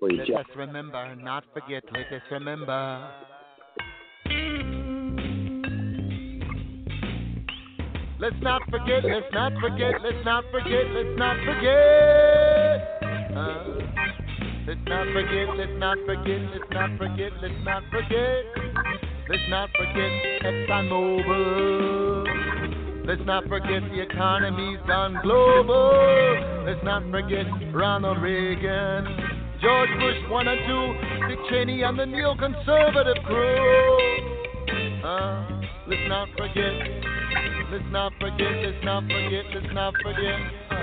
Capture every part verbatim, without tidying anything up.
Please. Let us remember, not forget, let us remember. Let's not forget, let's not forget, let's not forget, let's not forget. Uh, let's not forget, let's not forget, let's not forget, let's not forget. Let's not forget ExxonMobil. Let's not forget the economy's gone global. Let's not forget Ronald Reagan. George Bush one and two, Dick Cheney and the neoconservative crew. Uh, let's not forget, let's not forget, let's not forget, let's not forget. Uh,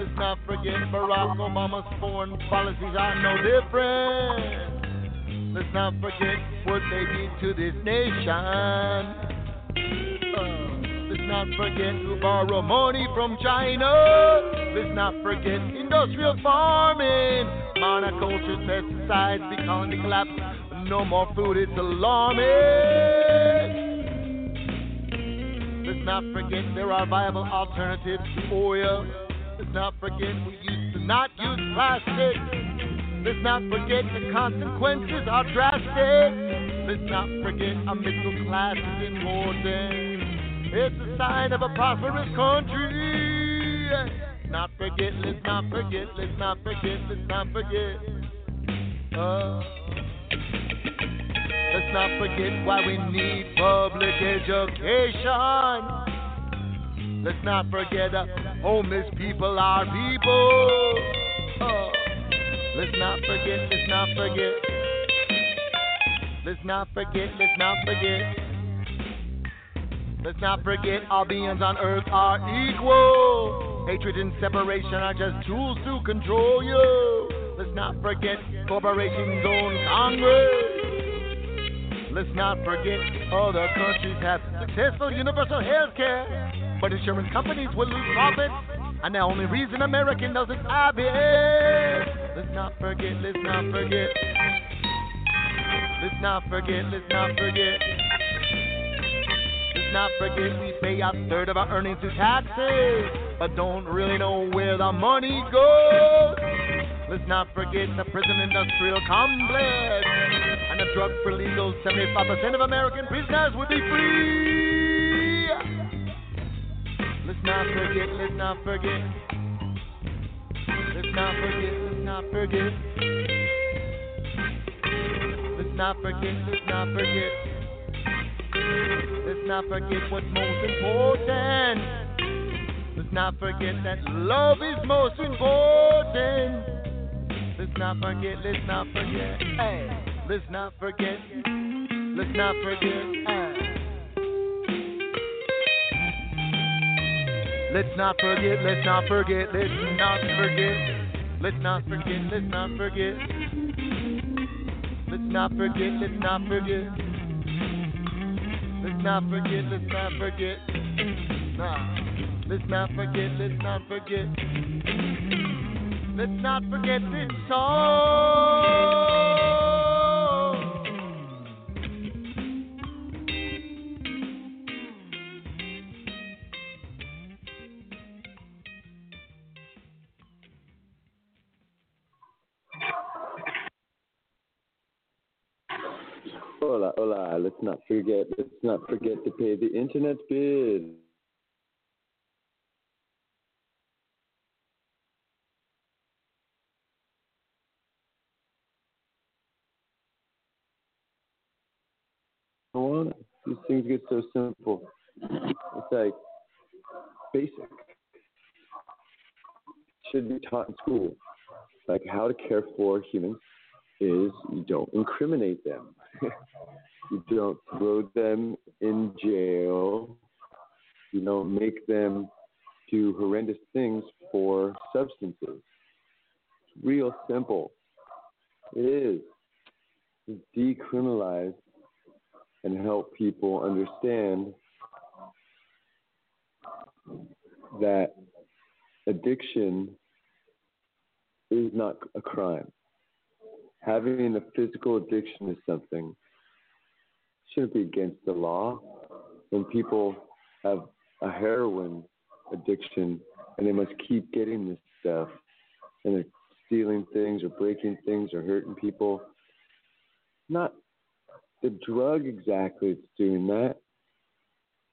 let's not forget Barack Obama's foreign policies are no different. Let's not forget what they did to this nation. Uh, let's not forget to borrow money from China. Let's not forget industrial farming. Monoculture, pesticides, the economy collapse. No more food, it's alarming. Let's not forget there are viable alternatives to oil. Let's not forget we used to not use plastic. Let's not forget the consequences are drastic. Let's not forget a middle class is important. It's a sign of a prosperous country. Not forget, let's not forget, let's not forget, let's not forget. Uh, let's not forget why we need public education. Let's not forget uh, homeless people are people. Uh, let's not forget, let's not forget. Let's not forget, let's not forget. Let's not forget all beings on earth are equal. Hatred and separation are just tools to control you. Let's not forget corporations own Congress. Let's not forget other countries have successful universal health care, but insurance companies will lose profits, and the only reason American doesn't have it. Let's not forget, let's not forget. Let's not forget, let's not forget. Let's not forget we pay a third of our earnings to taxes, but don't really know where the money goes. Let's not forget the prison industrial complex and the drug for legal. seventy-five percent of American prisoners would be free. Let's not forget, let's not forget. Let's not forget, let's not forget. Let's not forget, let's not forget. Let's not forget what's most important. Let's not forget that love is most important. Let's not forget, let's not forget. Hey, let's not forget. Let's not forget. Hey. Let's not forget, let's not forget, let's not forget. Let's not forget, let's not forget. Let's not forget, let's not forget. Let's not forget, let's not forget. Nah. Let's not forget, let's not forget. Let's not forget this song. Hola, hola. Let's not forget, let's not forget to pay the internet bill. sometimes things get so simple. It's like basic. Should be taught in school. Like how to care for humans is you don't incriminate them. You don't throw them in jail. You don't make them do horrendous things for substances. Real simple. It is. It's decriminalize and help people understand that addiction is not a crime. Having a physical addiction is something shouldn't be against the law. When people have a heroin addiction and they must keep getting this stuff and they're stealing things or breaking things or hurting people, not the drug exactly that's doing that.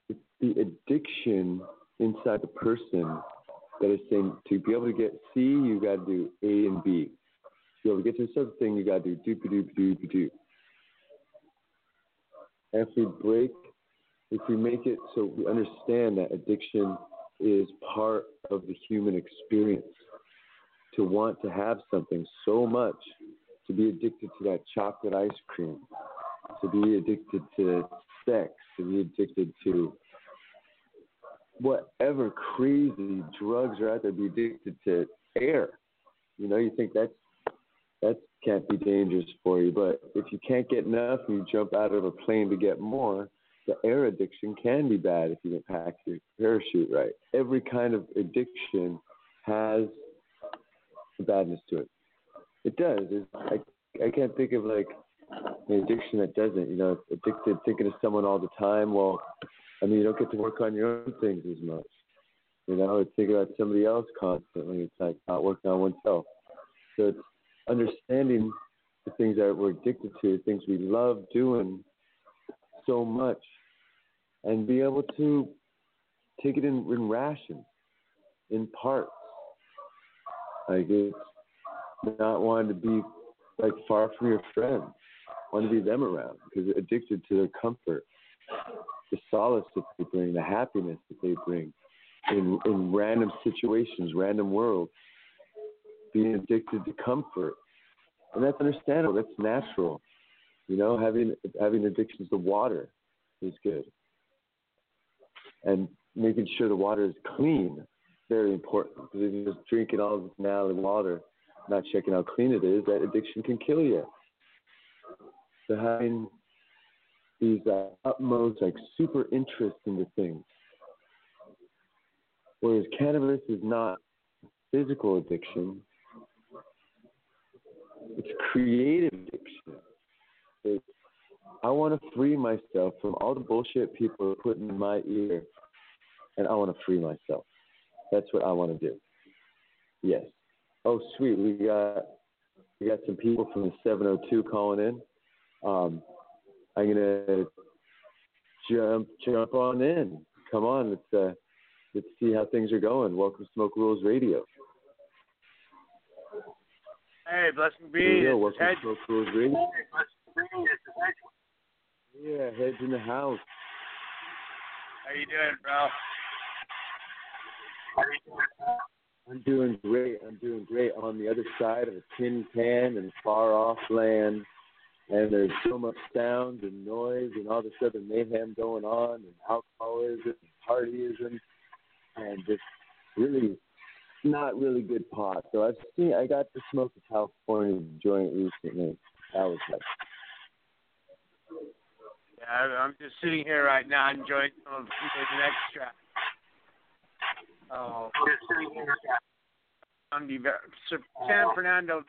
It's the addiction inside the person that is saying, to be able to get C, you got to do A and B. To be able to get to this other thing, you got to do doop doop doop doop. And if we break, if we make it so we understand that addiction is part of the human experience, to want to have something so much, to be addicted to that chocolate ice cream, to be addicted to sex, to be addicted to whatever crazy drugs are out there, be addicted to air. You know, you think that's, that can't be dangerous for you, but if you can't get enough and you jump out of a plane to get more, the air addiction can be bad if you don't pack your parachute right. Every kind of addiction has the badness to it. It does. It's, I I can't think of like an addiction that doesn't. You know, addicted thinking of someone all the time. Well, I mean, you don't get to work on your own things as much. You know, it's thinking about somebody else constantly. It's like not working on oneself. So it's understanding the things that we're addicted to, things we love doing so much, and be able to take it in, in rations, in parts. Like it's not wanting to be like far from your friends, want to be them around because they're addicted to their comfort, the solace that they bring, the happiness that they bring in, in random situations, random worlds. Being addicted to comfort, and that's understandable. That's natural. You know, having having addictions to water is good, and making sure the water is clean, very important. Because if you're just drinking all this nally water, not checking how clean it is, that addiction can kill you. So having these uh, utmost, like, super interest into things. Whereas cannabis is not physical addiction. It's creative addiction. It's, I want to free myself from all the bullshit people are putting in my ear, and I want to free myself. That's what I want to do. Yes. Oh, sweet. We got we got some people from the seven oh two calling in. Um, I'm gonna jump jump on in. Come on, let's uh, let's see how things are going. Welcome to Smoke Rules Radio. Hey, blessing be. Welcome to Smoke Rules Radio. Yeah, heads in the house. How you doing, bro? I'm doing great. I'm doing great on the other side of a tin can and far off land. And there's so much sound and noise and all this other mayhem going on and alcoholism and partyism and just really not really good pot. So I've seen, I got to smoke a California joint recently. That was nice. Yeah, I'm just sitting here right now enjoying some of the next track. Oh, I'm San Fernando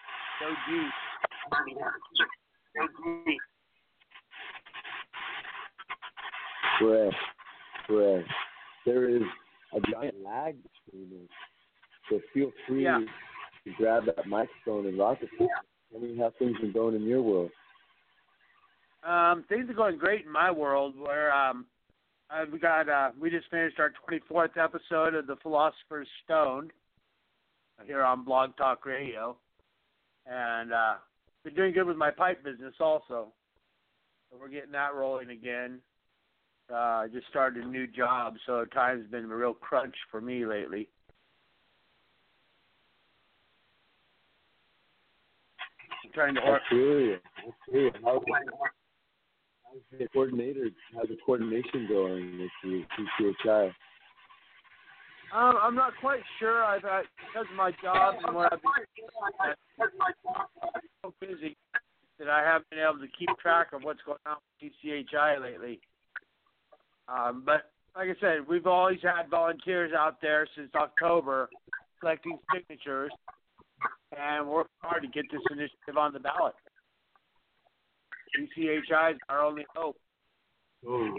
Doji. Correct, correct. There is a giant lag between us, so feel free yeah. to grab that microphone and rock it. Tell me how things are going in your world. Um, things are going great in my world. Where um. Uh, we got. Uh, we just finished our twenty-fourth episode of The Philosopher's Stone here on Blog Talk Radio, and uh, been doing good with my pipe business also. So we're getting that rolling again. Uh, I just started a new job, so time's been a real crunch for me lately. I'm trying to work. Absolutely. Absolutely. How's the coordinator? How's the coordination going with the T C H I? Um, I'm not quite sure. I've had, because of my job and what I've been so busy that I haven't been able to keep track of what's going on with T C H I lately. Um, but like I said, we've always had volunteers out there since October collecting signatures and working hard to get this initiative on the ballot. T C H I is our only hope. Ooh.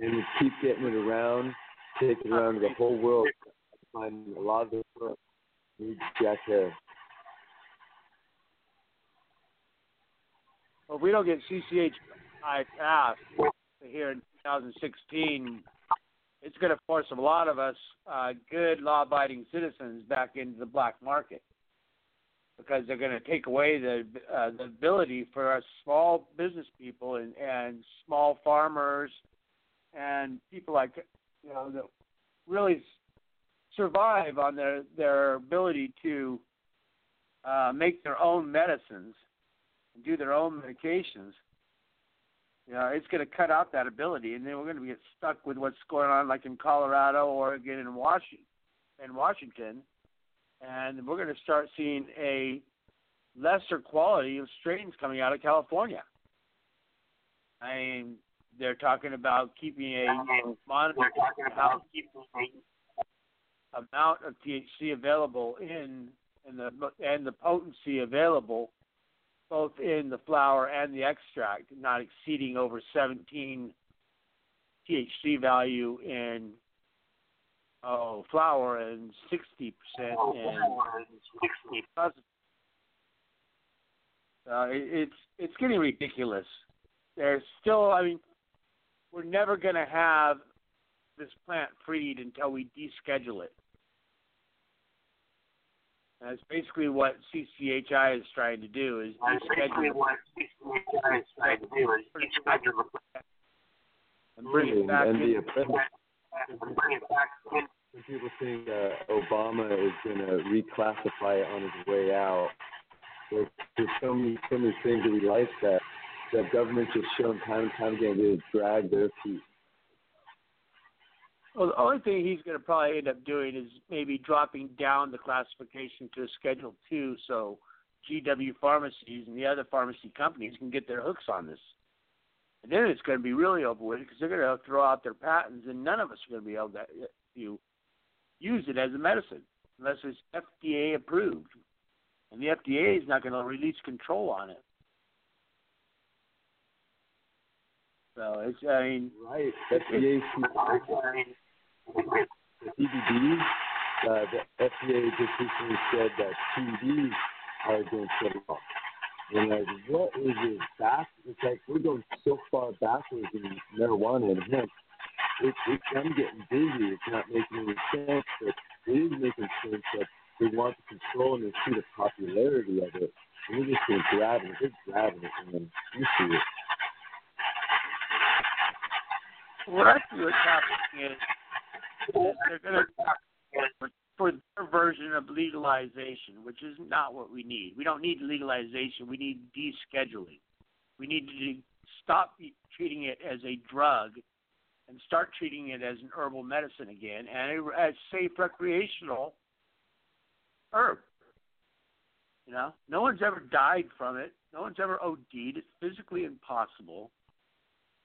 And we keep getting it around, take it around the whole world, find a lot of the world needs back there. Well, if we don't get C C H I passed here in two thousand sixteen, it's going to force a lot of us uh, good law-abiding citizens back into the black market, because they're going to take away the, uh, the ability for us small business people and, and small farmers and people like, you know, that really survive on their, their ability to uh, make their own medicines and do their own medications. You know, it's going to cut out that ability, and then we're going to get stuck with what's going on, like in Colorado, Oregon, and Washington, and Washington, and we're going to start seeing a lesser quality of strains coming out of California. I mean, they're talking about keeping a monitor about amount of T H C available in and the and the potency available both in the flower and the extract, not exceeding over seventeen T H C value in oh flower and sixty percent and sixty percent. Uh, it's it's getting ridiculous. There's still, I mean. We're never going to have this plant freed until we deschedule it. And that's basically what C C H I is trying to do, is deschedule it. What C C H I is trying to do is deschedule it. And bring it back and in. And bring it back in. Some people think uh, Obama is going to reclassify it on his way out. There's, there's so many, so many things that we like that. The government's just shown time and time again to drag their feet. Well, the only thing he's going to probably end up doing is maybe dropping down the classification to a Schedule two, so G W pharmacies and the other pharmacy companies can get their hooks on this. And then it's going to be really over with, because they're going to throw out their patents, and none of us are going to be able to use it as a medicine unless it's F D A approved. And the F D A is not going to release control on it. So it's, I mean, right. F D A C B D. Uh, the F D A just recently said that C B Ds are against the law. And like, what is it back? It's like we're going so far backwards in marijuana and hemp. It's, it's I'm getting busy. It's not making any sense. But it is making sense that they want to control and they see the popularity of it. And we're just going to grab it. They're grabbing it, and then you see it. What I see what's happening is, is they're going to for their version of legalization, which is not what we need. We don't need legalization. We need descheduling. We need to stop treating it as a drug and start treating it as an herbal medicine again and a, a safe recreational herb. You know, no one's ever died from it. No one's ever OD'd. It's physically impossible.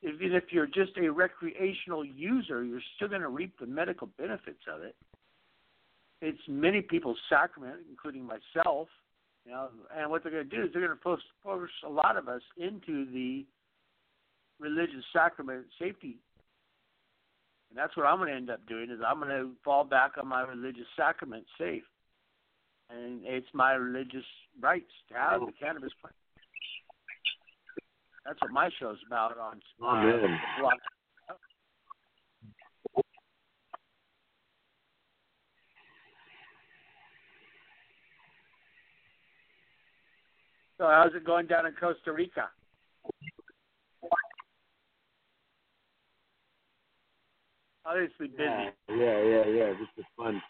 Even if you're just a recreational user, you're still going to reap the medical benefits of it. It's many people's sacrament, including myself. You know, and what they're going to do is they're going to force a lot of us into the religious sacrament safety. And that's what I'm going to end up doing, is I'm going to fall back on my religious sacrament safe. And it's my religious rights to have the cannabis plant. That's what my show's about on uh, the blog. So how's it going down in Costa Rica? Obviously busy. Yeah, yeah, yeah. yeah. This is fun.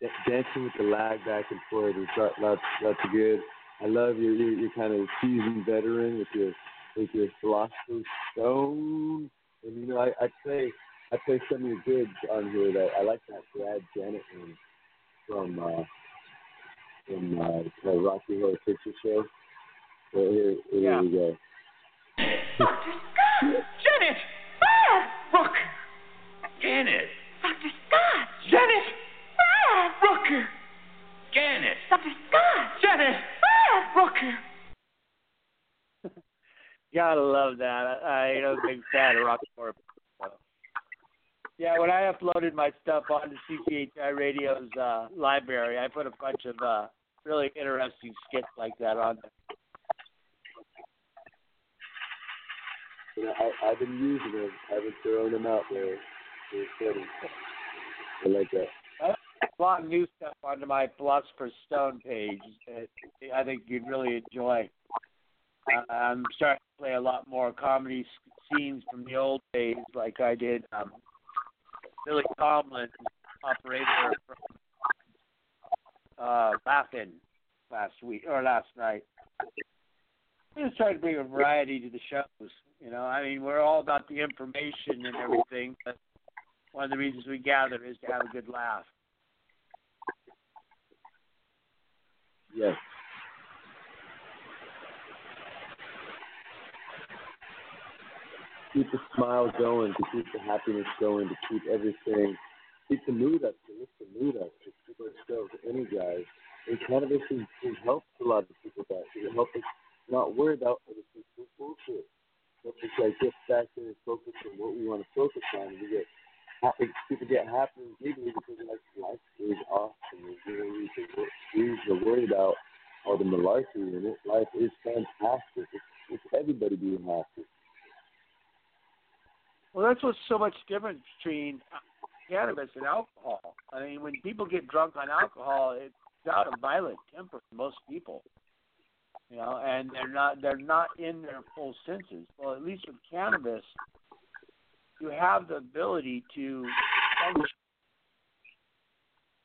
D- dancing with the lag back and forth was lots, lots, lots of good. I love your, your, your kind of seasoned veteran with your, with your Philosopher's Stone. And you know, I, I play, I play some of your goods on here. That I like that Brad Janet one from, uh, from uh, the Rocky Horror Picture Show. So here, here yeah. we go. Doctor Scott, Janet, Brad, Rock, Janet, Doctor Scott, Janet, Brad, Rocker, Janet, Doctor Scott, Janet, Brad, Rocker. Gotta love that. I, I was a big fan of Rocky Horror. Yeah, when I uploaded my stuff onto C C H I Radio's uh, library, I put a bunch of uh, really interesting skits like that on there. You know, I, I've been using them. I've been throwing them out there. I like that. I brought new stuff onto my Philosopher's Stone page that I think you'd really enjoy. Uh, I'm starting to play a lot more comedy scenes from the old days, like I did um, Billy Tomlin, operator from uh, Laughing last week or last night. I'm just trying to bring a variety to the shows. You know, I mean, we're all about the information and everything, but one of the reasons we gather is to have a good laugh. Yes. Keep the smile going, to keep the happiness going, to keep everything, keep the mood up, to lift the mood up, to keep ourselves energized. And cannabis is, it helps a lot of people that. It helps us not worry about other people's bullshit. It helps us like, get back in and focus on what we want to focus on. We get happy, people get happy and giggly because like, life is awesome. You know, we are worried about all the malarkey in it. Life is fantastic. It's, it's everybody being happy. Well, that's what's so much different between cannabis and alcohol. I mean, when people get drunk on alcohol, it's got a violent temper for most people, you know, and they're not they're not in their full senses. Well, at least with cannabis, you have the ability to function,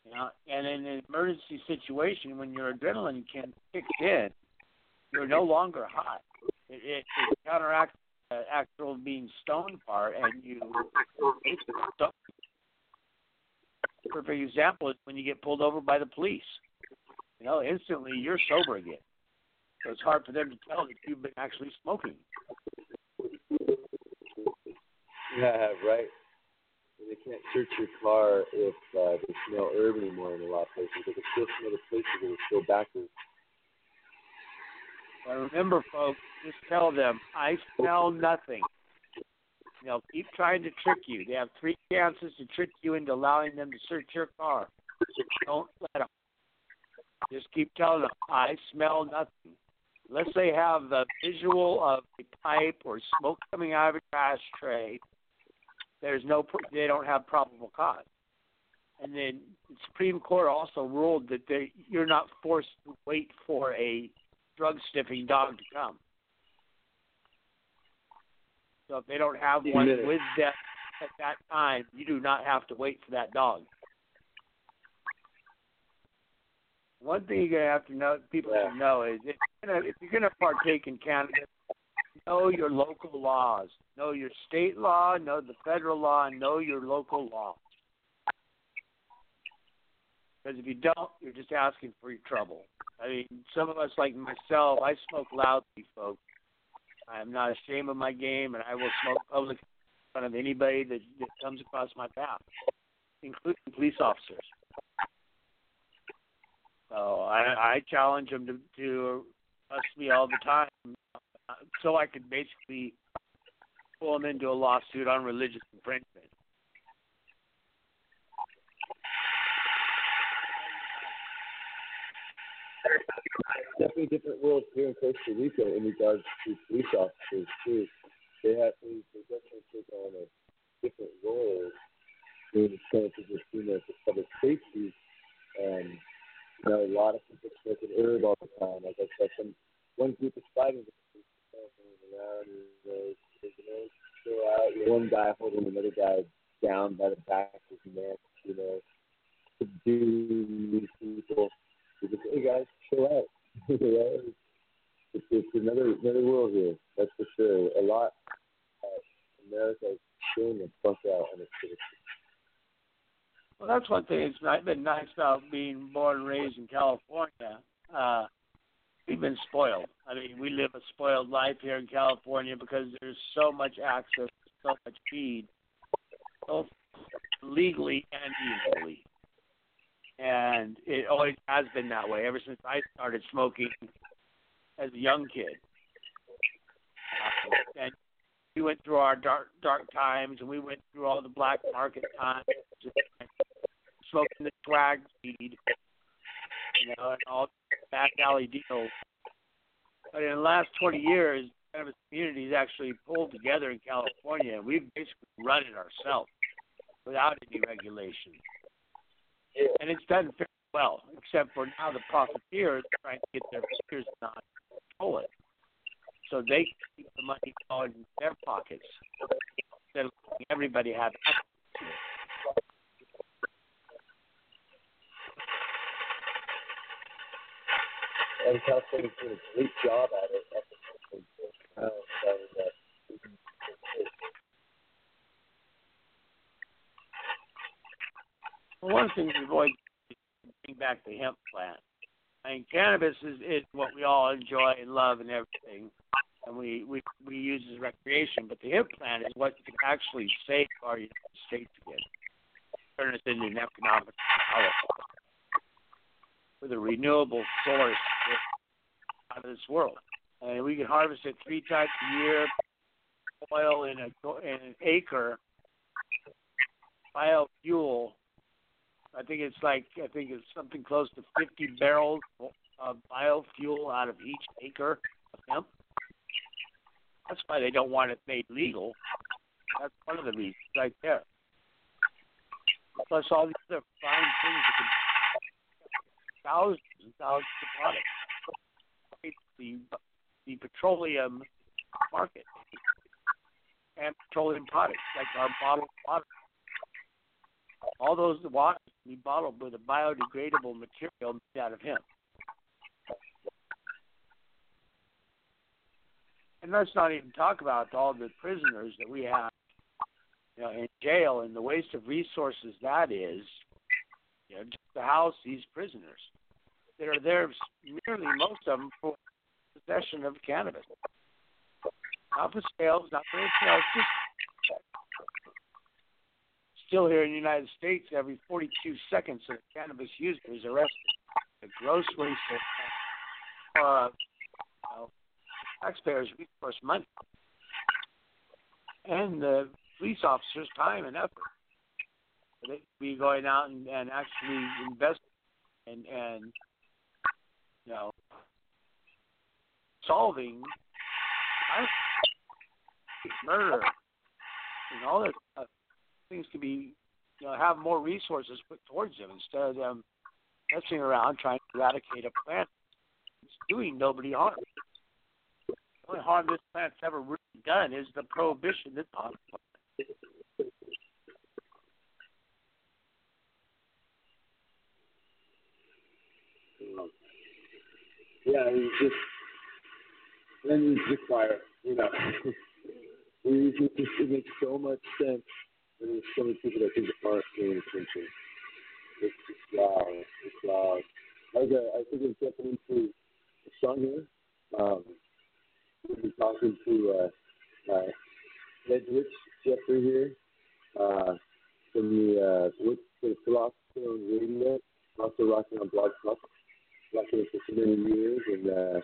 you know, and in an emergency situation, when your adrenaline can kicks in, you're no longer high. It, it, it counteracts Uh, actual being stoned part, and you it's stoned. Perfect example is when you get pulled over by the police. You know, instantly you're sober again. So it's hard for them to tell that you've been actually smoking. Yeah, right. They can't search your car if uh, they smell herb anymore in a lot of places. They can still smell the places that are still backwards. But remember, folks, just tell them, I smell nothing. They'll keep trying to trick you. They have three chances to trick you into allowing them to search your car. Don't let them. Just keep telling them, I smell nothing. Unless they have the visual of a pipe or smoke coming out of a trash tray, there's no, they don't have probable cause. And then the Supreme Court also ruled that they, you're not forced to wait for a drug sniffing dog to come. So if they don't have one with them at that time, you do not have to wait for that dog. One thing you're gonna have to know, people yeah. should know, is if you're, gonna, if you're gonna partake in cannabis, know your local laws, know your state law, know the federal law, and know your local law. Because if you don't, you're just asking for your trouble. I mean, some of us, like myself, I smoke loudly, folks. I'm not ashamed of my game, and I will smoke public in front of anybody that, that comes across my path, including police officers. So I, I challenge them to, to arrest me all the time so I could basically pull them into a lawsuit on religious infringement. Definitely different rules here in Costa Rica in regards to police officers too. They have they, they definitely take on a different role in the sense of just being there for public safety. And you know, a lot of people smoke an herb all the time. Like I said, some one group is fighting the police, around, you know, they're out. One guy holding another guy down by the back of humanity, you know, to do these people. You just, hey guys, chill out. You know, it's, it's another another world here. That's for sure. A lot of America is chilling the fuck out on its citizens. Well, that's one thing. It's been nice about being born and raised in California. Uh, we've been spoiled. I mean, we live a spoiled life here in California because there's so much access, so much feed, both legally and illegally. And it always has been that way ever since I started smoking as a young kid. Uh, and we went through our dark dark times, and we went through all the black market times, smoking the swag weed, you know, and all back alley deals. But in the last twenty years, the cannabis community's actually pulled together in California, and we've basically run it ourselves without any regulation. And it's done fairly well, except for now the profiteers are trying to get their fingers on and control it. So they keep the money going in their pockets instead of letting everybody have access to it. And California's doing a great job at it. That's well, one thing we've always done is bring back the hemp plant. I mean, cannabis is, is what we all enjoy and love and everything, and we, we, we use as recreation, but the hemp plant is what can actually save our United States again, turn us into an economic power with a renewable source out of this world. And we can harvest it three times a year, oil in, a, in an acre, biofuel. I think it's like I think it's something close to fifty barrels of biofuel out of each acre of hemp. That's why they don't want it made legal. That's one of the reasons right there. Plus all these other fine things that can thousands and thousands of products. The, the petroleum market and petroleum products, like our bottled water. All those waters can be bottled with a biodegradable material made out of hemp. And let's not even talk about all the prisoners that we have, you know, in jail and the waste of resources that is, you know, just to house these prisoners that are there, nearly most of them, for possession of cannabis. Not for sales, not for anything else, just still here in the United States, every forty-two seconds a cannabis user is arrested. The gross waste of uh, you know, taxpayers' resource money and the police officers' time and effort. They could be going out and, and actually investing and, and you know solving murder and all that stuff. Things could be, you know, have more resources put towards them instead of them messing around trying to eradicate a plant. It's doing nobody harm. The only harm this plant's ever really done is the prohibition that's on the plant. Yeah, I mean, just then you fire, you know. It, just, it makes so much sense. There's so many people that think aren't paying attention. It's just loud. It's loud. I, was, uh, I think I was jumping into a song here. Um, I've been talking to uh, my Edwidge Jeffrey here uh, from the uh, The Philosopher's Stone Radio. Also rocking on Blog Talk. Rocking it for so many years and uh,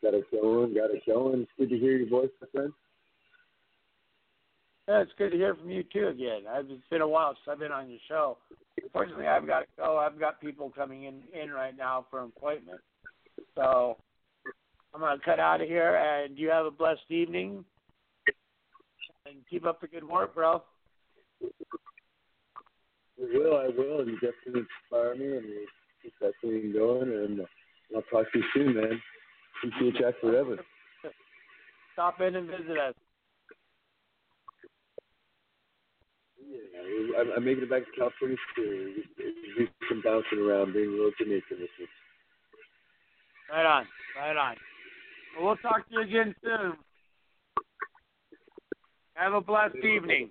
got it going, got it going. It's good to hear your voice, my friend. Yeah, it's good to hear from you, too, again. It's been a while since I've been on your show. Unfortunately, I've got to go. I've got people coming in, in right now for an appointment. So I'm going to cut out of here, and you have a blessed evening. And keep up the good work, bro. I will. I will. You definitely inspire me, and you keep that thing going, and I'll talk to you soon, man. T C H I forever. Stop in and visit us. Yeah, I'm, I'm making it back to California soon. We've been bouncing around, being a little Jamaican this week. Right on, right on. Well, we'll talk to you again soon. Have a blessed evening.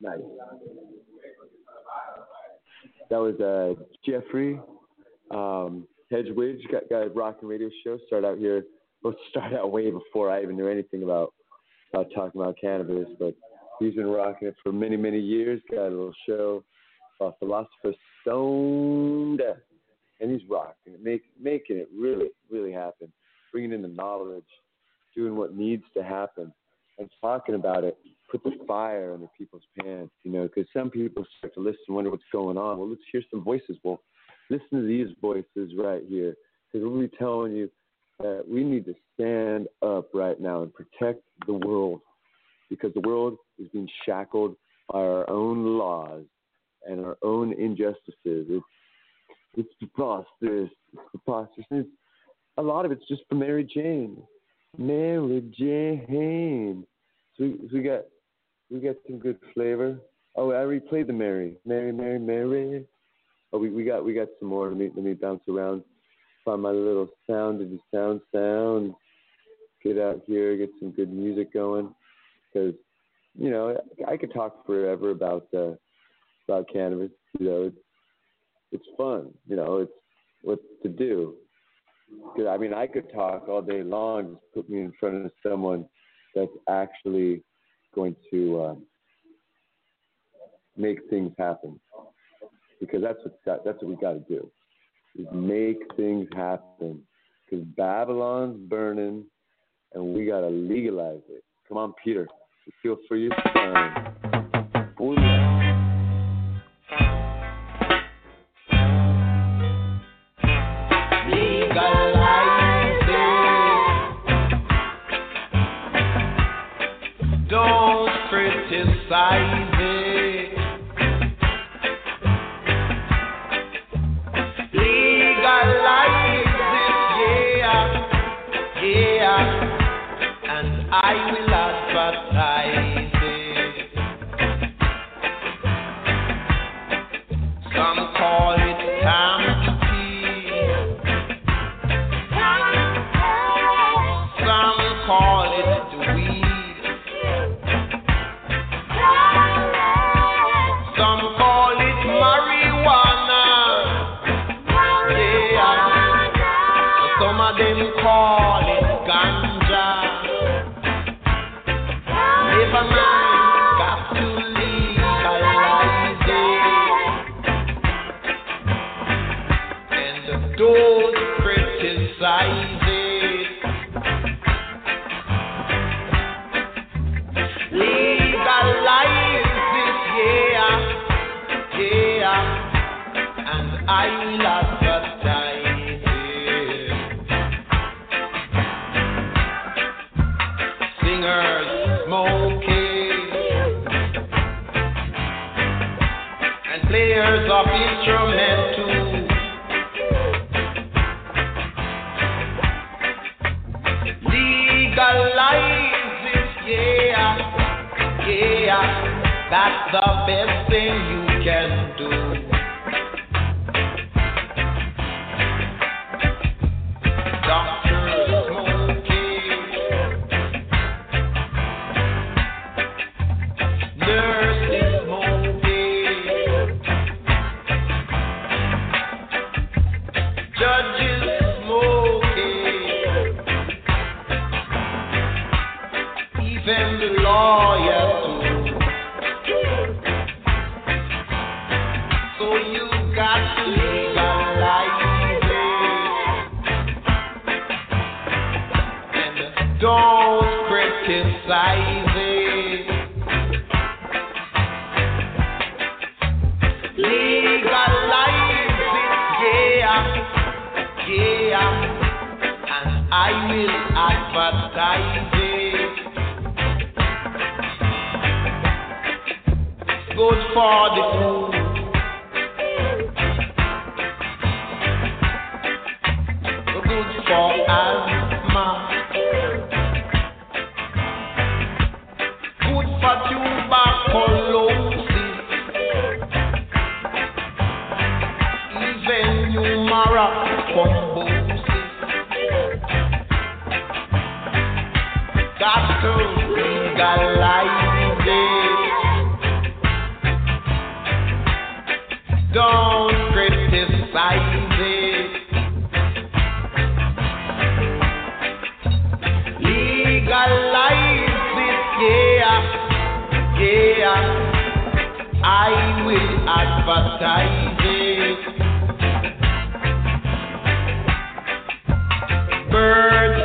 Nice. That was uh, Jeffrey um, Hedgewidge, got guy at Rock and Radio Show. Started out here. Let's start out way before I even knew anything about about talking about cannabis, but he's been rocking it for many, many years. Got a little show, uh, Philosopher's Stone, and he's rocking it, make, making it really, really happen. Bringing in the knowledge, doing what needs to happen, and talking about it. Put the fire in the people's pants, you know, because some people start to listen, wonder what's going on. Well, let's hear some voices. Well, listen to these voices right here, because we'll be telling you that we need to stand up right now and protect the world, because the world is being shackled by our own laws and our own injustices. It's, it's preposterous. It's preposterous. It's, a lot of it's just for Mary Jane. Mary Jane. So we, so we got... We got some good flavor. Oh, I replayed the Mary, Mary, Mary, Mary. Oh, we, we got we got some more. Let me let me bounce around, find my little sound and sound sound. Get out here, get some good music going, because you know I, I could talk forever about uh, about cannabis. You know, it's, it's fun. You know, it's what to do. Cause, I mean, I could talk all day long. Just put me in front of someone that's actually going to uh, make things happen, because that's what got, that's what we got to do, is make things happen, because Babylon's burning and we got to legalize it. Come on, Peter, feel free to sign. Oh, yeah. Criticize it. Legalize it, yeah, yeah, and I will advertise it. Some call it tampering. Some call it the weed. Call it ganja. Never mind, got to legalize it. And don't criticize it. Legalize it, yeah, yeah, and I will advertise. Players of instrument too. Legalize it, yeah, yeah, that's the best thing you can do. Doctors smoking, nurses for the food. Good for asthma. got to legalize it. Don't criticize it. Legalize it, yeah, yeah. I will advertise it. Birds.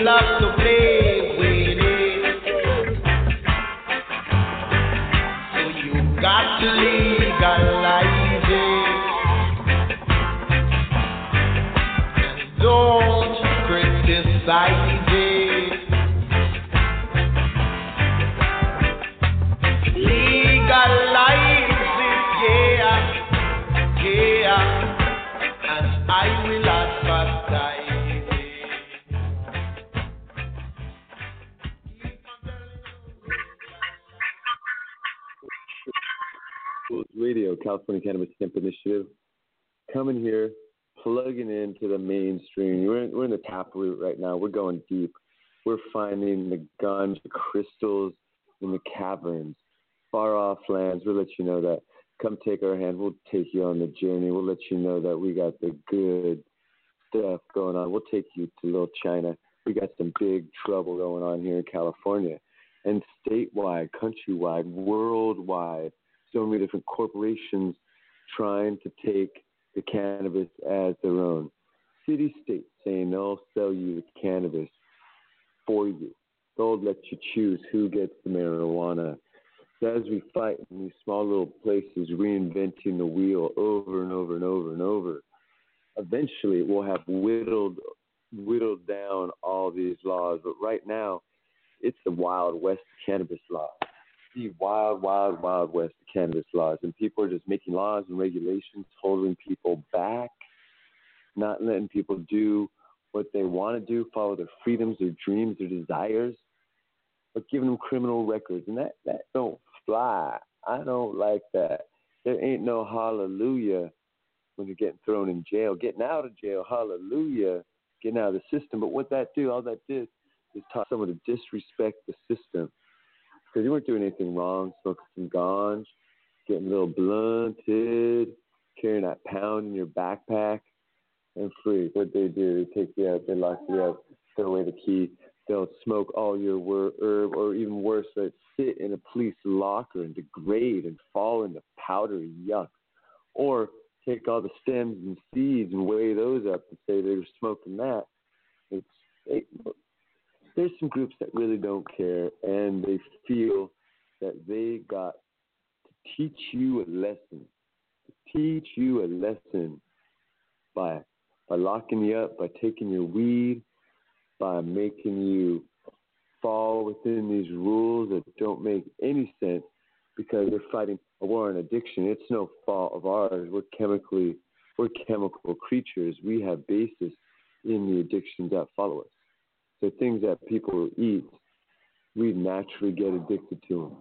Love to play with it, so you got to legalize it. Don't criticize it. Legalize it, yeah, yeah, and I will advertise. Radio, California Cannabis Hemp Initiative, coming here, plugging into the mainstream. We're in, we're in the tap root right now. We're going deep. We're finding the ganja crystals in the caverns, far off lands. We'll let you know that. Come take our hand. We'll take you on the journey. We'll let you know that we got the good stuff going on. We'll take you to Little China. We got some big trouble going on here in California, and statewide, countrywide, worldwide. So many different corporations trying to take the cannabis as their own. City state saying they'll sell you the cannabis for you. They'll let you choose who gets the marijuana. So as we fight in these small little places, reinventing the wheel over and over and over and over, eventually we'll have whittled whittled down all these laws. But right now, it's the Wild West cannabis law. The wild, wild, wild west of cannabis laws, and people are just making laws and regulations, holding people back, not letting people do what they want to do, follow their freedoms, their dreams, their desires, but giving them criminal records, and that, that don't fly. I don't like that. There ain't no hallelujah when you're getting thrown in jail. Getting out of jail, hallelujah, getting out of the system, but what that do, all that did is taught someone to disrespect the system. Because you weren't doing anything wrong, smoking some ganj, getting a little blunted, carrying that pound in your backpack, and freak. What they do, they take you out, they lock you up, throw away the key, they'll smoke all your herb, or even worse, they sit in a police locker and degrade and fall into powder yuck. Or take all the stems and seeds and weigh those up and say they were smoking that. It's it, There's some groups that really don't care, and they feel that they got to teach you a lesson, to teach you a lesson by by locking you up, by taking your weed, by making you fall within these rules that don't make any sense because they're fighting a war on addiction. It's no fault of ours. We're chemically, we're chemical creatures. We have basis in the addictions that follow us. So things that people eat, we naturally get addicted to them.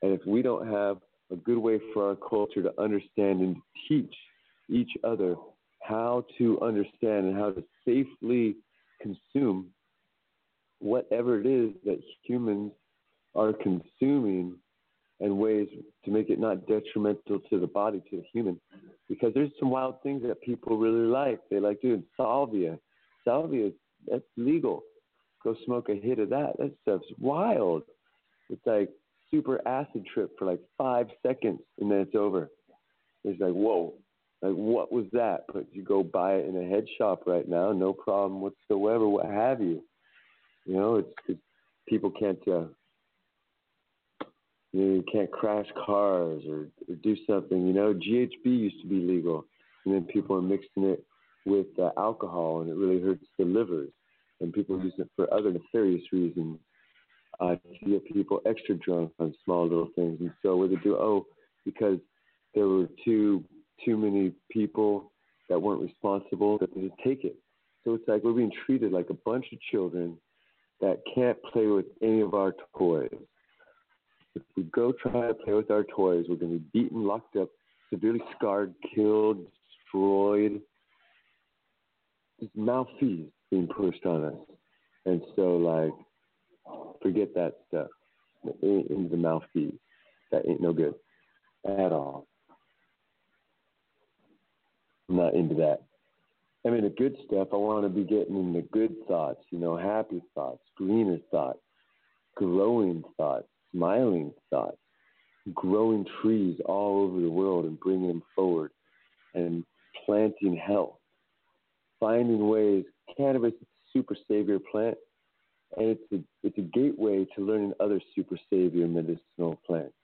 And if we don't have a good way for our culture to understand and teach each other how to understand and how to safely consume whatever it is that humans are consuming and ways to make it not detrimental to the body, to the human, because there's some wild things that people really like. They like doing salvia. Salvia, that's legal. Go smoke a hit of that. That stuff's wild. It's like super acid trip for like five seconds, and then it's over. It's like, whoa, like what was that? But you go buy it in a head shop right now, no problem whatsoever, what have you. You know, it's, it's people can't, uh, you know, you can't crash cars or, or do something. You know, G H B used to be legal, and then people are mixing it with uh, alcohol, and it really hurts the livers. And people use it for other nefarious reasons uh, to get people extra drunk on small little things. And so what they do, oh, because there were too too many people that weren't responsible, that they just take it. So it's like we're being treated like a bunch of children that can't play with any of our toys. If we go try to play with our toys, we're going to be beaten, locked up, severely scarred, killed, destroyed. It's malfeasance being pushed on us. And so, like, forget that stuff. Into the malfeasance. That ain't no good at all. I'm not into that. I mean, the good stuff, I want to be getting in the good thoughts, you know, happy thoughts, greener thoughts, glowing thoughts, smiling thoughts, growing trees all over the world and bringing them forward and planting health, finding ways. Cannabis is a super savior plant, and it's a, it's a gateway to learning other super savior medicinal plants.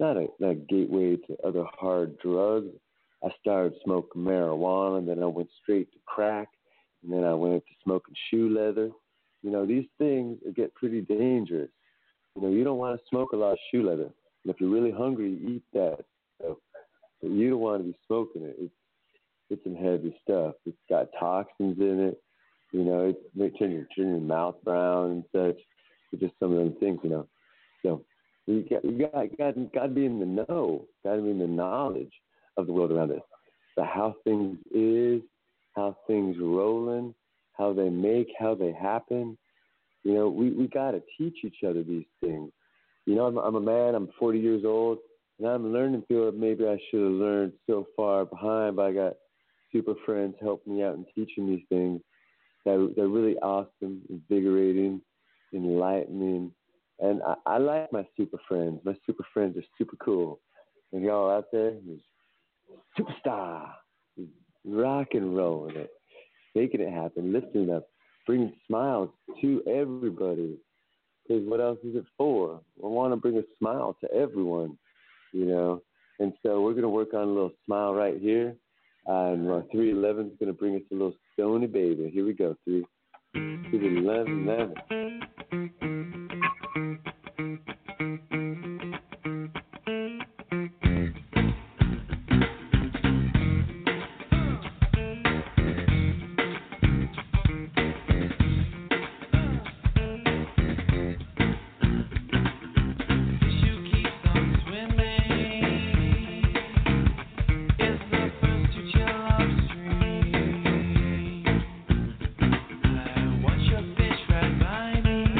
Not a, not a gateway to other hard drugs. I started smoking marijuana, and then I went straight to crack, and then I went to smoking shoe leather. You know, these things get pretty dangerous. You know, you don't want to smoke a lot of shoe leather. And if you're really hungry, you eat that stuff. But you don't want to be smoking it. It's, it's some heavy stuff. It's got toxins in it. You know, it may turn your, turn your mouth brown and such. It's just some of those things, you know. So you got you got, you got, you got to be in the know. Got to be in the knowledge of the world around us, the how things is, how things rolling, how they make, how they happen. You know, we, we got to teach each other these things. You know, I'm, I'm a man, I'm forty years old, and I'm learning field maybe I should have learned so far behind, but I got super friends helping me out and teaching these things that they're really awesome, invigorating, enlightening. And I, I like my super friends. My super friends are super cool. And y'all out there, superstar, rock and rolling it, making it happen, lifting up, bringing smiles to everybody. Because what else is it for? I want to bring a smile to everyone, you know. And so we're going to work on a little smile right here. And uh, three eleven is going to bring us a little stony baby. Here we go, three eleven eleven. Right by me.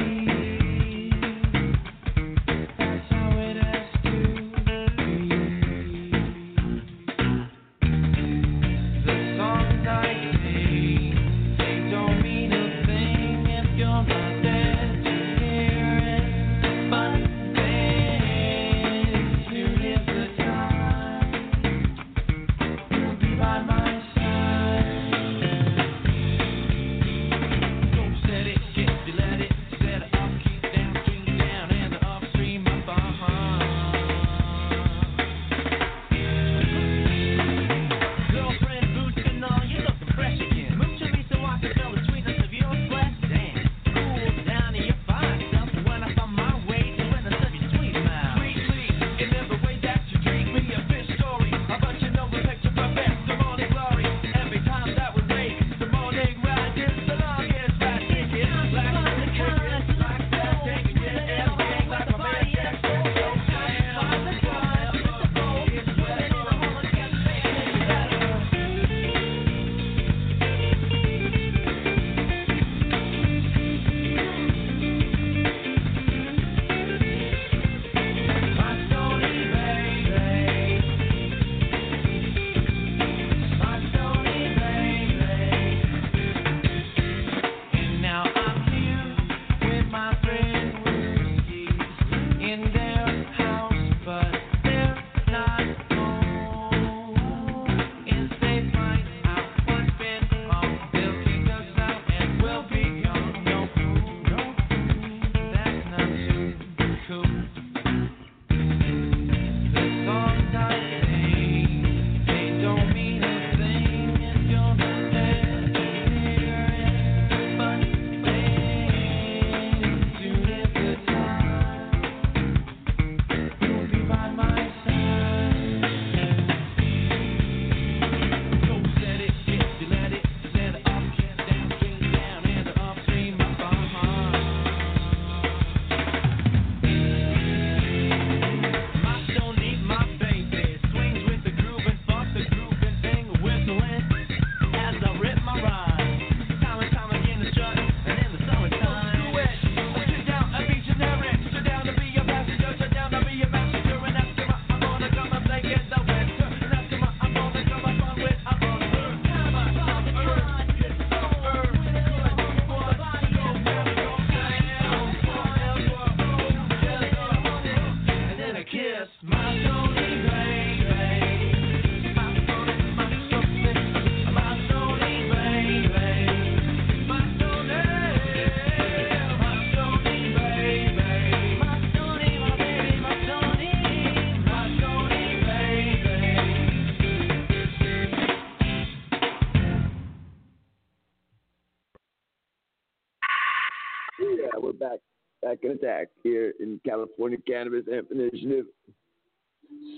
yeah, we're back, back in attack here in California Cannabis Initiative,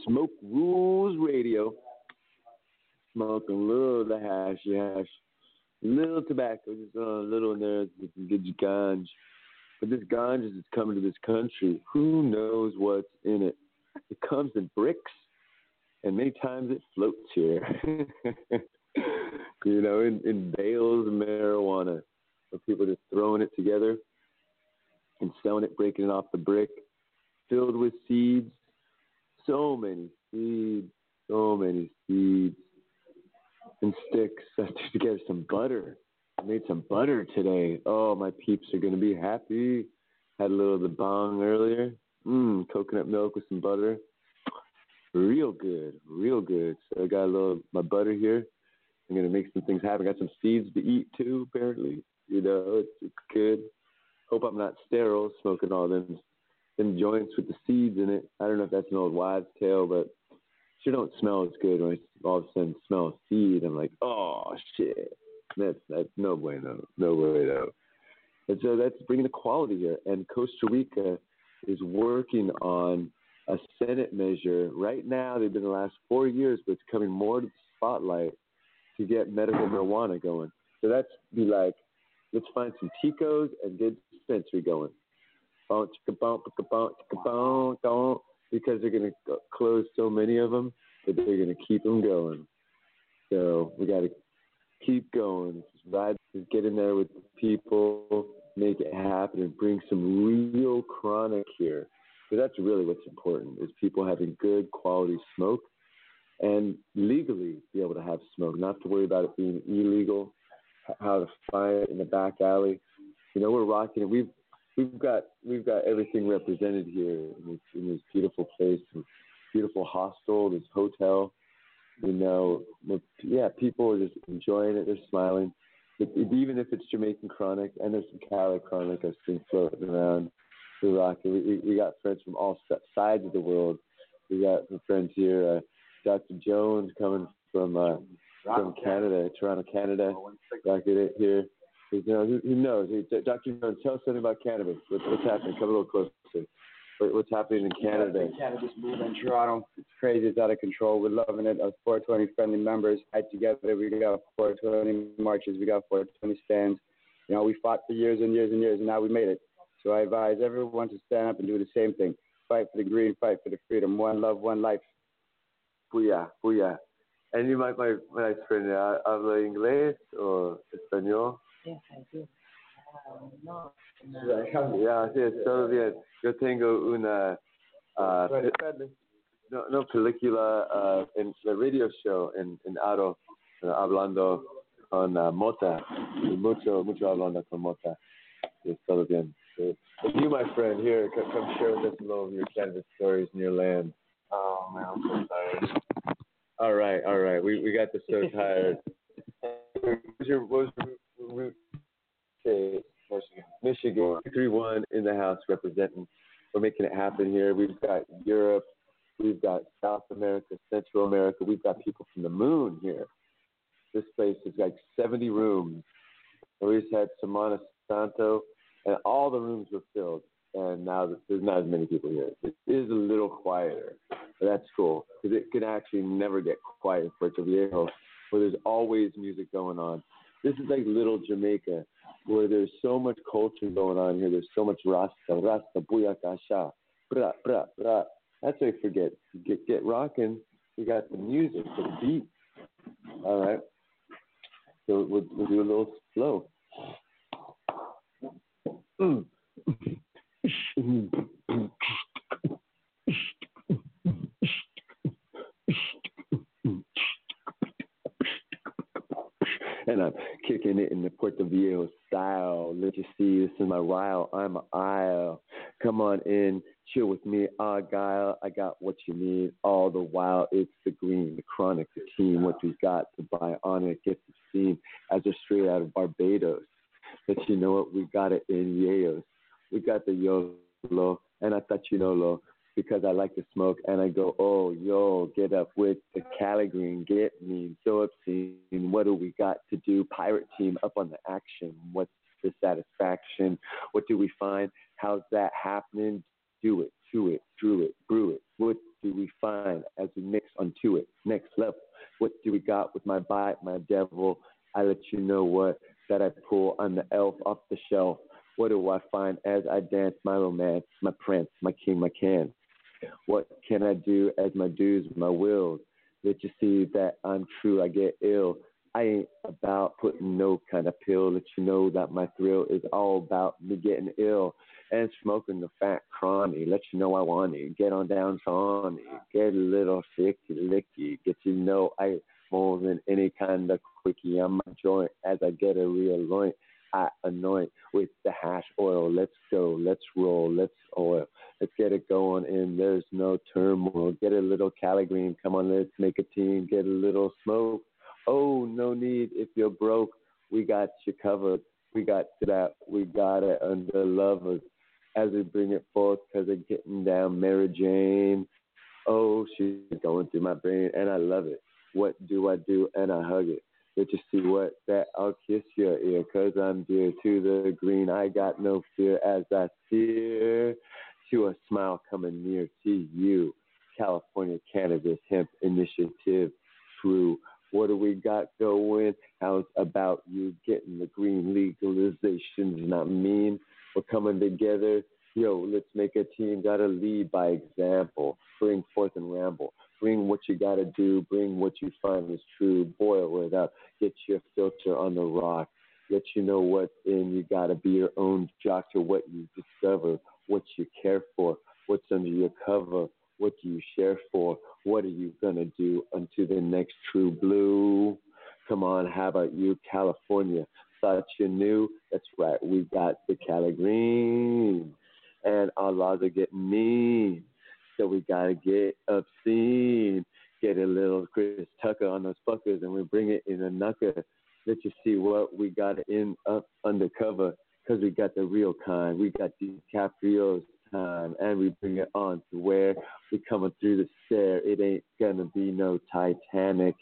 Smoke Rules Radio. Smoking a little of the hash, hash, little tobacco, just a little in there to get your ganj. But this ganj is coming to this country. Who knows what's in it? It comes in bricks, and many times it floats here. You know, in, in bales of marijuana, where people are just throwing it together and selling it, breaking it off the brick, filled with seeds. So many seeds, so many seeds and sticks. I have to get some butter. I made some butter today. Oh, my peeps are going to be happy. Had a little of the bong earlier. Mmm, coconut milk with some butter. Real good, real good. So I got a little of my butter here. I'm going to make some things happen. I got some seeds to eat too, apparently. You know, it's, it's good. Hope I'm not sterile smoking all them, them joints with the seeds in it. I don't know if that's an old wives' tale, but sure don't smell as good when I all of a sudden smell a seed. I'm like, oh, shit. That's, that's no bueno, no bueno. And so that's bringing the quality here. And Costa Rica is working on a Senate measure. Right now, they've been the last four years, but it's coming more to the spotlight to get medical marijuana going. So that's be like, let's find some Ticos and get a dispensary going. Because they're going to close so many of them that they're going to keep them going. So we got to keep going. Just ride, just get in there with the people, make it happen, and bring some real chronic here. Because that's really what's important, is people having good quality smoke and legally be able to have smoke, not to worry about it being illegal, how to find it in the back alley. You know, we're rocking it. We've we've got we've got everything represented here in this, in this beautiful place, this beautiful hostel, this hotel. You know, yeah, people are just enjoying it. They're smiling. It, it, even if it's Jamaican chronic, and there's some Cali chronic that's been floating around. We're rocking. We, we got friends from all sides of the world. We got some friends here. Uh, Doctor Jones coming from uh, from Canada, Toronto, Canada. Doctor it here. You know, who knows? Doctor Jones, tell us something about cannabis. What's, what's happening? Come a little closer. What's happening in Canada? The cannabis movement in Toronto. It's crazy. It's out of control. We're loving it. As four twenty friendly members, right together, we got four twenty marches. We got four twenty stands. You know, we fought for years and years and years, and now we made it. So I advise everyone to stand up and do the same thing. Fight for the green. Fight for the freedom. One love, one life. Booyah, booyah. And you might, my nice friend, habla inglés or español? Yes, I do. Uh, no. Yeah, sí, todo bien. Yo tengo una uh, no, no película uh, en la radio show en, en Aro, uh, hablando con uh, Mota. Mucho, mucho hablando con Mota. Yes, todo bien. So, you, my friend, here, come, come share with us a little of your cannabis stories in your land. Oh, man, I'm so sorry. All right, all right. We we got this so tired. What was your what was your route? Okay, Michigan. Michigan. three one in the house representing. We're making it happen here. We've got Europe. We've got South America, Central America. We've got people from the moon here. This place is like seventy rooms. We just had Semana Santo, and all the rooms were filled. And now there's not as many people here. It is a little quieter, but that's cool because it can actually never get quiet in Puerto Viejo, where there's always music going on. This is like little Jamaica, where there's so much culture going on here. There's so much rasta, rasta, buyakasha, bra, bra, bra. That's what I forget. Get, get rocking. We got the music, the beat. All right. So we'll, we'll do a little slow. Mm. And I'm kicking it in the Puerto Viejo style. Let you see, this is my rile, I'm a aisle. Come on in, chill with me, Argyle. I got what you need. All the while, it's the green, the chronic, the team. What we got to buy on it, get the steam. As they're straight out of Barbados. But you know what, we got it in Yeos. We got the YOLO and I thought you know low because I like to smoke and I go, oh, yo, get up with the Cali Green, get me so obscene. What do we got to do? Pirate team up on the action. What's dissatisfaction? What do we find? How's that happening? Do it, to it, through it, brew it. What do we find as we mix onto it? Next level. What do we got with my bite, my devil? I let you know what that I pull. I'm the elf off the shelf. What do I find as I dance my romance, my prince, my king, my can? What can I do as my dues, my wills? Let you see that I'm true, I get ill. I ain't about putting no kind of pill. Let you know that my thrill is all about me getting ill and smoking the fat crony. Let you know I want it. Get on down, Shawnee. Get a little sicky, licky. Get you know I more than any kind of quickie. I'm my joint as I get a real loin. I anoint with the hash oil. Let's go. Let's roll. Let's oil. Let's get it going in. There's no turmoil. Get a little Cali Green. Come on, let's make a team. Get a little smoke. Oh, no need if you're broke. We got you covered. We got that. We got it under lovers as we bring it forth because they're getting down Mary Jane. Oh, she's going through my brain, and I love it. What do I do? And I hug it. Let you see what that I'll kiss your ear, cause I'm dear to the green. I got no fear as I steer to a smile coming near to you. California Cannabis Hemp Initiative through. What do we got going? How's about you getting the green legalization's not mean? We're coming together. Yo, let's make a team. Gotta lead by example. Bring forth and ramble. Bring what you got to do. Bring what you find is true. Boil it up. Get your filter on the rock. Let you know what's in. You got to be your own jock to what you discover, what you care for, what's under your cover, what do you share for, what are you going to do unto the next true blue. Come on, how about you, California? Thought you knew? That's right. We got the Cali Green. And our laws are getting mean. So we got to get obscene, get a little Chris Tucker on those fuckers, and we bring it in a knucker. Let you see what we got in up undercover, because we got the real kind. We got DiCaprio's time, and we bring it on to where we coming through the stair. It ain't going to be no Titanic.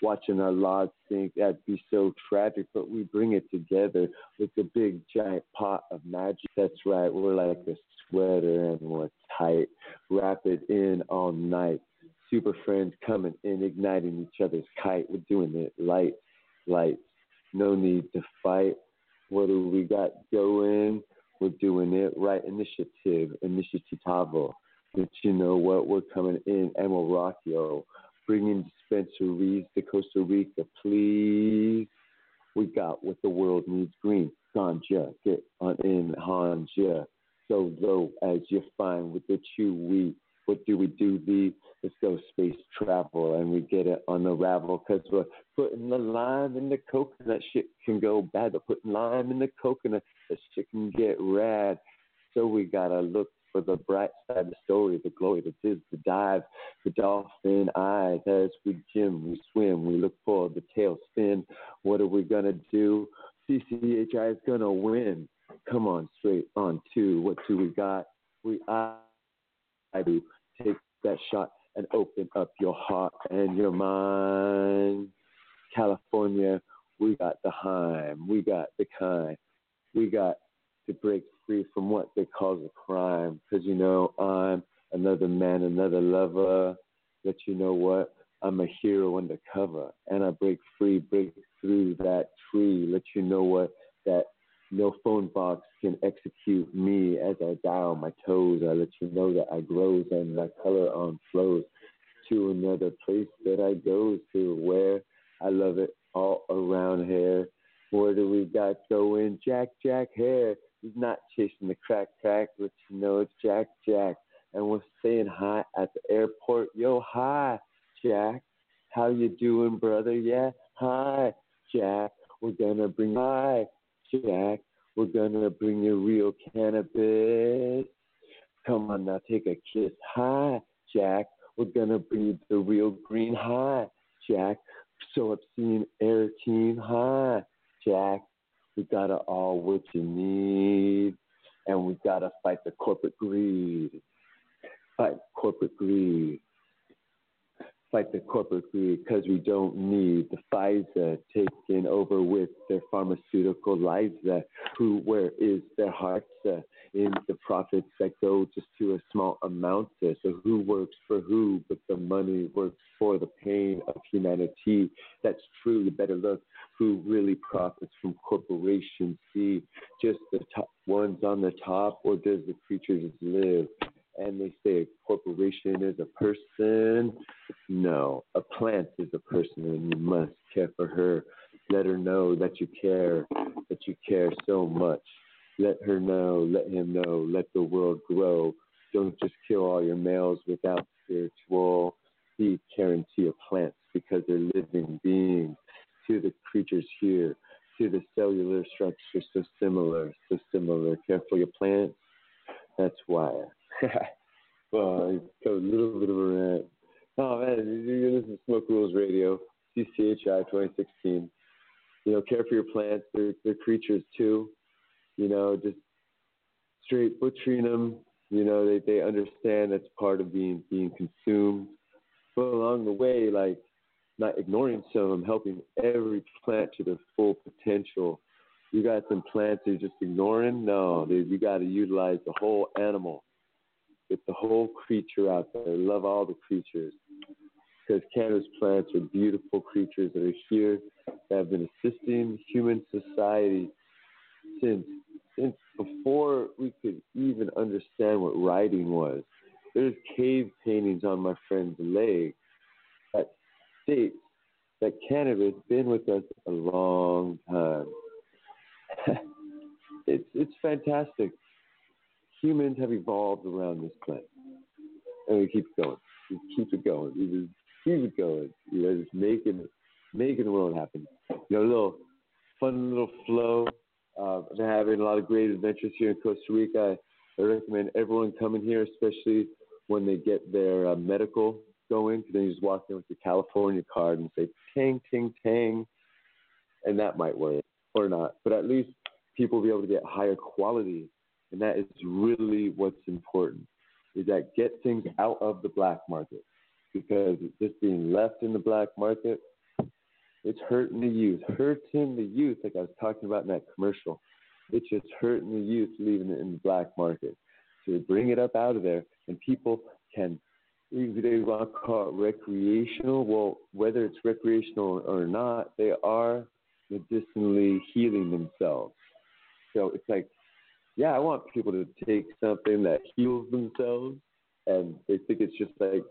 Watching our lives sink, that'd be so tragic, but we bring it together with the big giant pot of magic. That's right, we're like a sweater and we're tight, wrap it in all night. Super friends coming in, igniting each other's kite. We're doing it light, light, no need to fight. What do we got going? We're doing it right. Initiative, initiativo. But you know what? We're coming in and we're rockio. Bringing dispensaries to Costa Rica, please. We got what the world needs, green. Ganja, get on in, Hanja. So low as you find with the chewy. What do we do, thee? Let's go space travel, and we get it on the ravel, because we're putting the lime in the coconut. Shit can go bad, but putting lime in the coconut, that shit can get rad. So we got to look for the bright side of the story, the glory, the fizz, the dive, the dolphin eyes. As we gym, we swim, we look for the tail spin. What are we going to do? C C H I is going to win. Come on, straight on to what do we got? We I, I do. Take that shot and open up your heart and your mind. California, we got the Heim. We got the kind. We got to break free from what they call the crime, because you know I'm another man, another lover. Let you know what, I'm a hero undercover, and I break free, break through that tree. Let you know what, that no phone box can execute me as I dial my toes. I let you know that I grows and my color on flows to another place that I goes to, where I love it all around here. Where do we got going? Jack, Jack, hair. He's not chasing the crack, crack, but you know it's Jack, Jack. And we're staying high at the airport. Yo, hi, Jack. How you doing, brother? Yeah, hi, Jack. We're going to bring hi, Jack. We're going to bring you real cannabis. Come on now, take a kiss. Hi, Jack. We're going to bring you the real green. Hi, Jack. So obscene, air team. Hi, Jack. We got it all what you need, and we got to fight the corporate greed. Fight corporate greed. fight the corporate greed because we don't need the Pfizer taking over with their pharmaceutical lives. Uh, who, where is their hearts uh, in the profits that go just to a small amount? Uh, so who works for who, but the money works for the pain of humanity. That's truly better look. Who really profits from corporation C? Just the top ones on the top, or does the creature just live? And they say a corporation is a person. No, a plant is a person, and you must care for her. Let her know that you care, that you care so much. Let her know, let him know, let the world grow. Don't just kill all your males without spiritual. Be caring to your plants because they're living beings, to the creatures here, to the cellular structure, so similar, so similar. Care for your plants. That's why. Well, I got a little bit of a rant. Oh, man, you listen to Smoke Rules Radio, C C H I twenty sixteen. You know, care for your plants. They're, they're creatures, too. You know, just straight butchering them. You know, they, they understand that's part of being being consumed. But along the way, like, not ignoring some, helping every plant to their full potential. You got some plants you're just ignoring? No, dude, you got to utilize the whole animal. Get the whole creature out there. Love all the creatures. Because cannabis plants are beautiful creatures that are here, that have been assisting human society since since before we could even understand what writing was. There's cave paintings on my friend's leg that state that cannabis has been with us a long time. It's it's fantastic. Humans have evolved around this planet, and we keep going. We keep it going. We just keep it going. You know, just making, making the world happen. You know, a little fun, little flow. Uh, I'm having a lot of great adventures here in Costa Rica. I, I recommend everyone coming here, especially when they get their uh, medical going. Then you just walk in with your California card and say, "Tang, ting, tang," and that might work or not. But at least people will be able to get higher quality. And that is really what's important, is that get things out of the black market, because just being left in the black market, it's hurting the youth, hurting the youth, like I was talking about in that commercial. It's just hurting the youth, leaving it in the black market. So bring it up out of there, and people can, they want to call it recreational. Well, whether it's recreational or not, they are medicinally healing themselves. So it's like, yeah, I want people to take something that heals themselves, and they think it's just like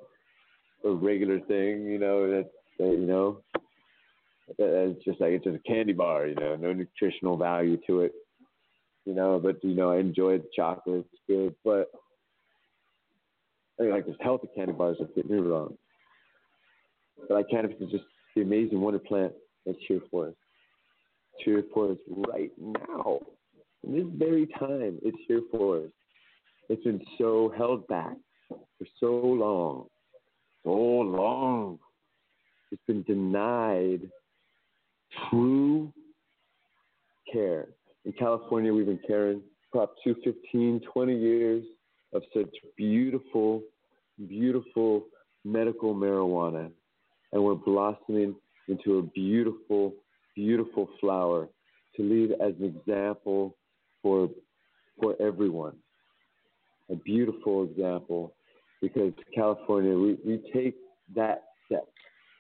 a regular thing, you know, that, that you know, that it's just like it's just a candy bar, you know, no nutritional value to it, you know. But you know, I enjoyed chocolate; it's good, but I mean, like this healthy candy bars, don't get me wrong. But I cannabis is just the amazing wonder plant that's here for us, it's here for us right now. In this very time, it's here for us. It's been so held back for so long, so long. It's been denied true care. In California, we've been carrying Prop two fifteen, twenty years of such beautiful, beautiful medical marijuana. And we're blossoming into a beautiful, beautiful flower to lead as an example for for everyone, a beautiful example, because California, we, we take that step.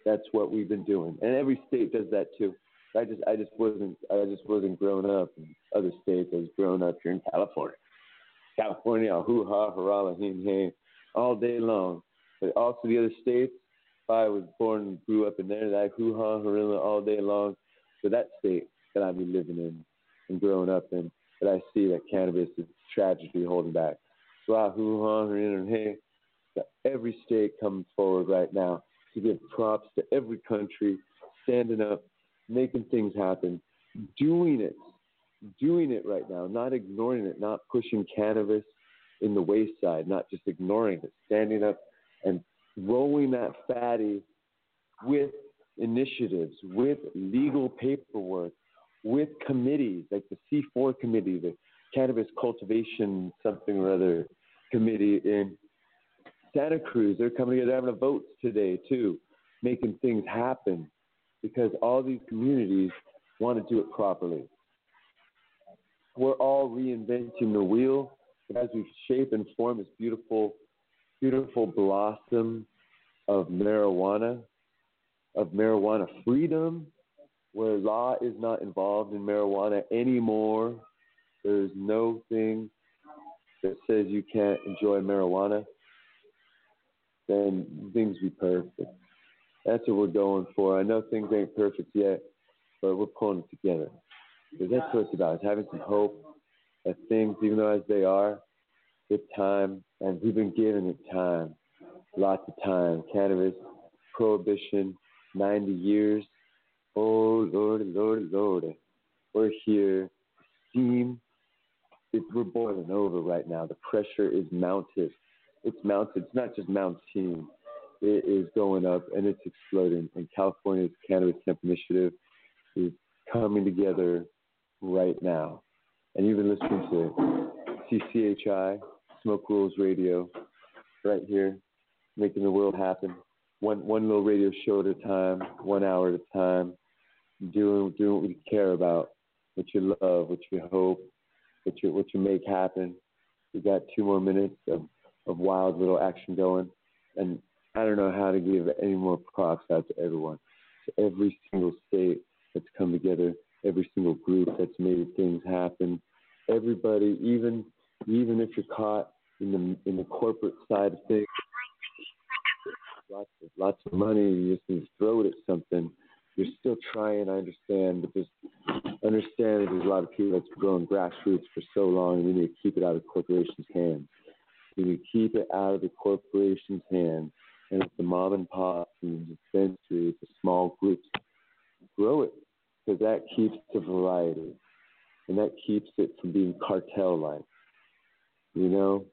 That's what we've been doing, and every state does that too. I just I just wasn't I just wasn't grown up in other states. I was grown up here in California. California, hoo ha, hurrah, heen hey, all day long. But also the other states, if I was born and grew up in there, that hoo ha, hurrah, all day long. So that state that I've been living in and growing up in. But I see that cannabis is tragically holding back. Every state comes forward right now to give props to every country, standing up, making things happen, doing it, doing it right now, not ignoring it, not pushing cannabis in the wayside, not just ignoring it, standing up and rolling that fatty with initiatives, with legal paperwork, with committees, like the C four committee, the Cannabis Cultivation something or other committee in Santa Cruz. They're coming together having a vote today, too. making things happen because all these communities want to do it properly. We're all reinventing the wheel, but as we shape and form this beautiful, beautiful blossom of marijuana, of marijuana freedom, where law is not involved in marijuana anymore. There's no thing that says you can't enjoy marijuana. Then things be perfect. That's what we're going for. I know things ain't perfect yet, but we're pulling it together. Because that's what it's about. It's having some hope that things, even though as they are, with time, and we've been given it time, lots of time. Cannabis, prohibition, ninety years. Oh, Lordy, Lordy, Lordy. We're here. Steam, it's, we're boiling over right now. The pressure is mounted. It's mounted. It's not just mounting. It is going up, and it's exploding. And California's Cannabis Hemp Initiative is coming together right now. And you've been listening to C C H I, Smoke Rules Radio, right here, making the world happen. One one little radio show at a time, one hour at a time, doing doing what we care about, what you love, what you hope, what you what you make happen. We got two more minutes of, of wild little action going, and I don't know how to give any more props out to everyone, to every single state that's come together, every single group that's made things happen. Everybody, even even if you're caught in the in the corporate side of things, lots of, lots of money, you just need to throw it at something. You're still trying, I understand, but just understand that there's a lot of people that's grown grassroots for so long, and we need to keep it out of the corporation's hands. We need to keep it out of the corporation's hands. And it's the mom and pop and the dispensaries, the small groups. Grow it, because that keeps the variety. And that keeps it from being cartel-like. You know,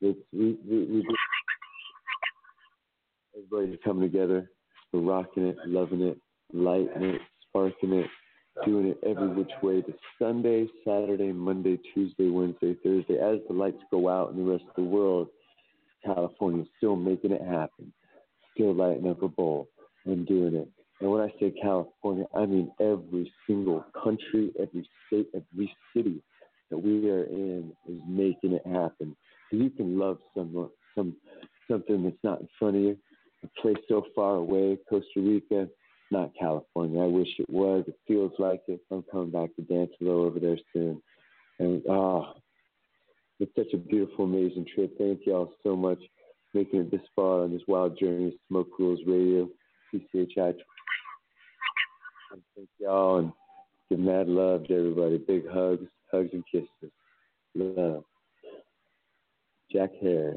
it's, we, we, we just, everybody's coming together. We're rocking it, loving it, lighting it, sparking it, doing it every which way. The Sunday, Saturday, Monday, Tuesday, Wednesday, Thursday, as the lights go out in the rest of the world, California's still making it happen, still lighting up a bowl and doing it. And when I say California, I mean every single country, every state, every city that we are in is making it happen. So you can love someone, some something that's not in front of you. A place so far away, Costa Rica, not California. I wish it was. It feels like it. I'm coming back to Dantzlo over there soon. And ah, oh, it's such a beautiful, amazing trip. Thank you all so much for making it this far on this wild journey of Smoke Rules Radio, C C H I. Thank y'all, and give mad love to everybody. Big hugs, hugs and kisses. Love. Jack Harris.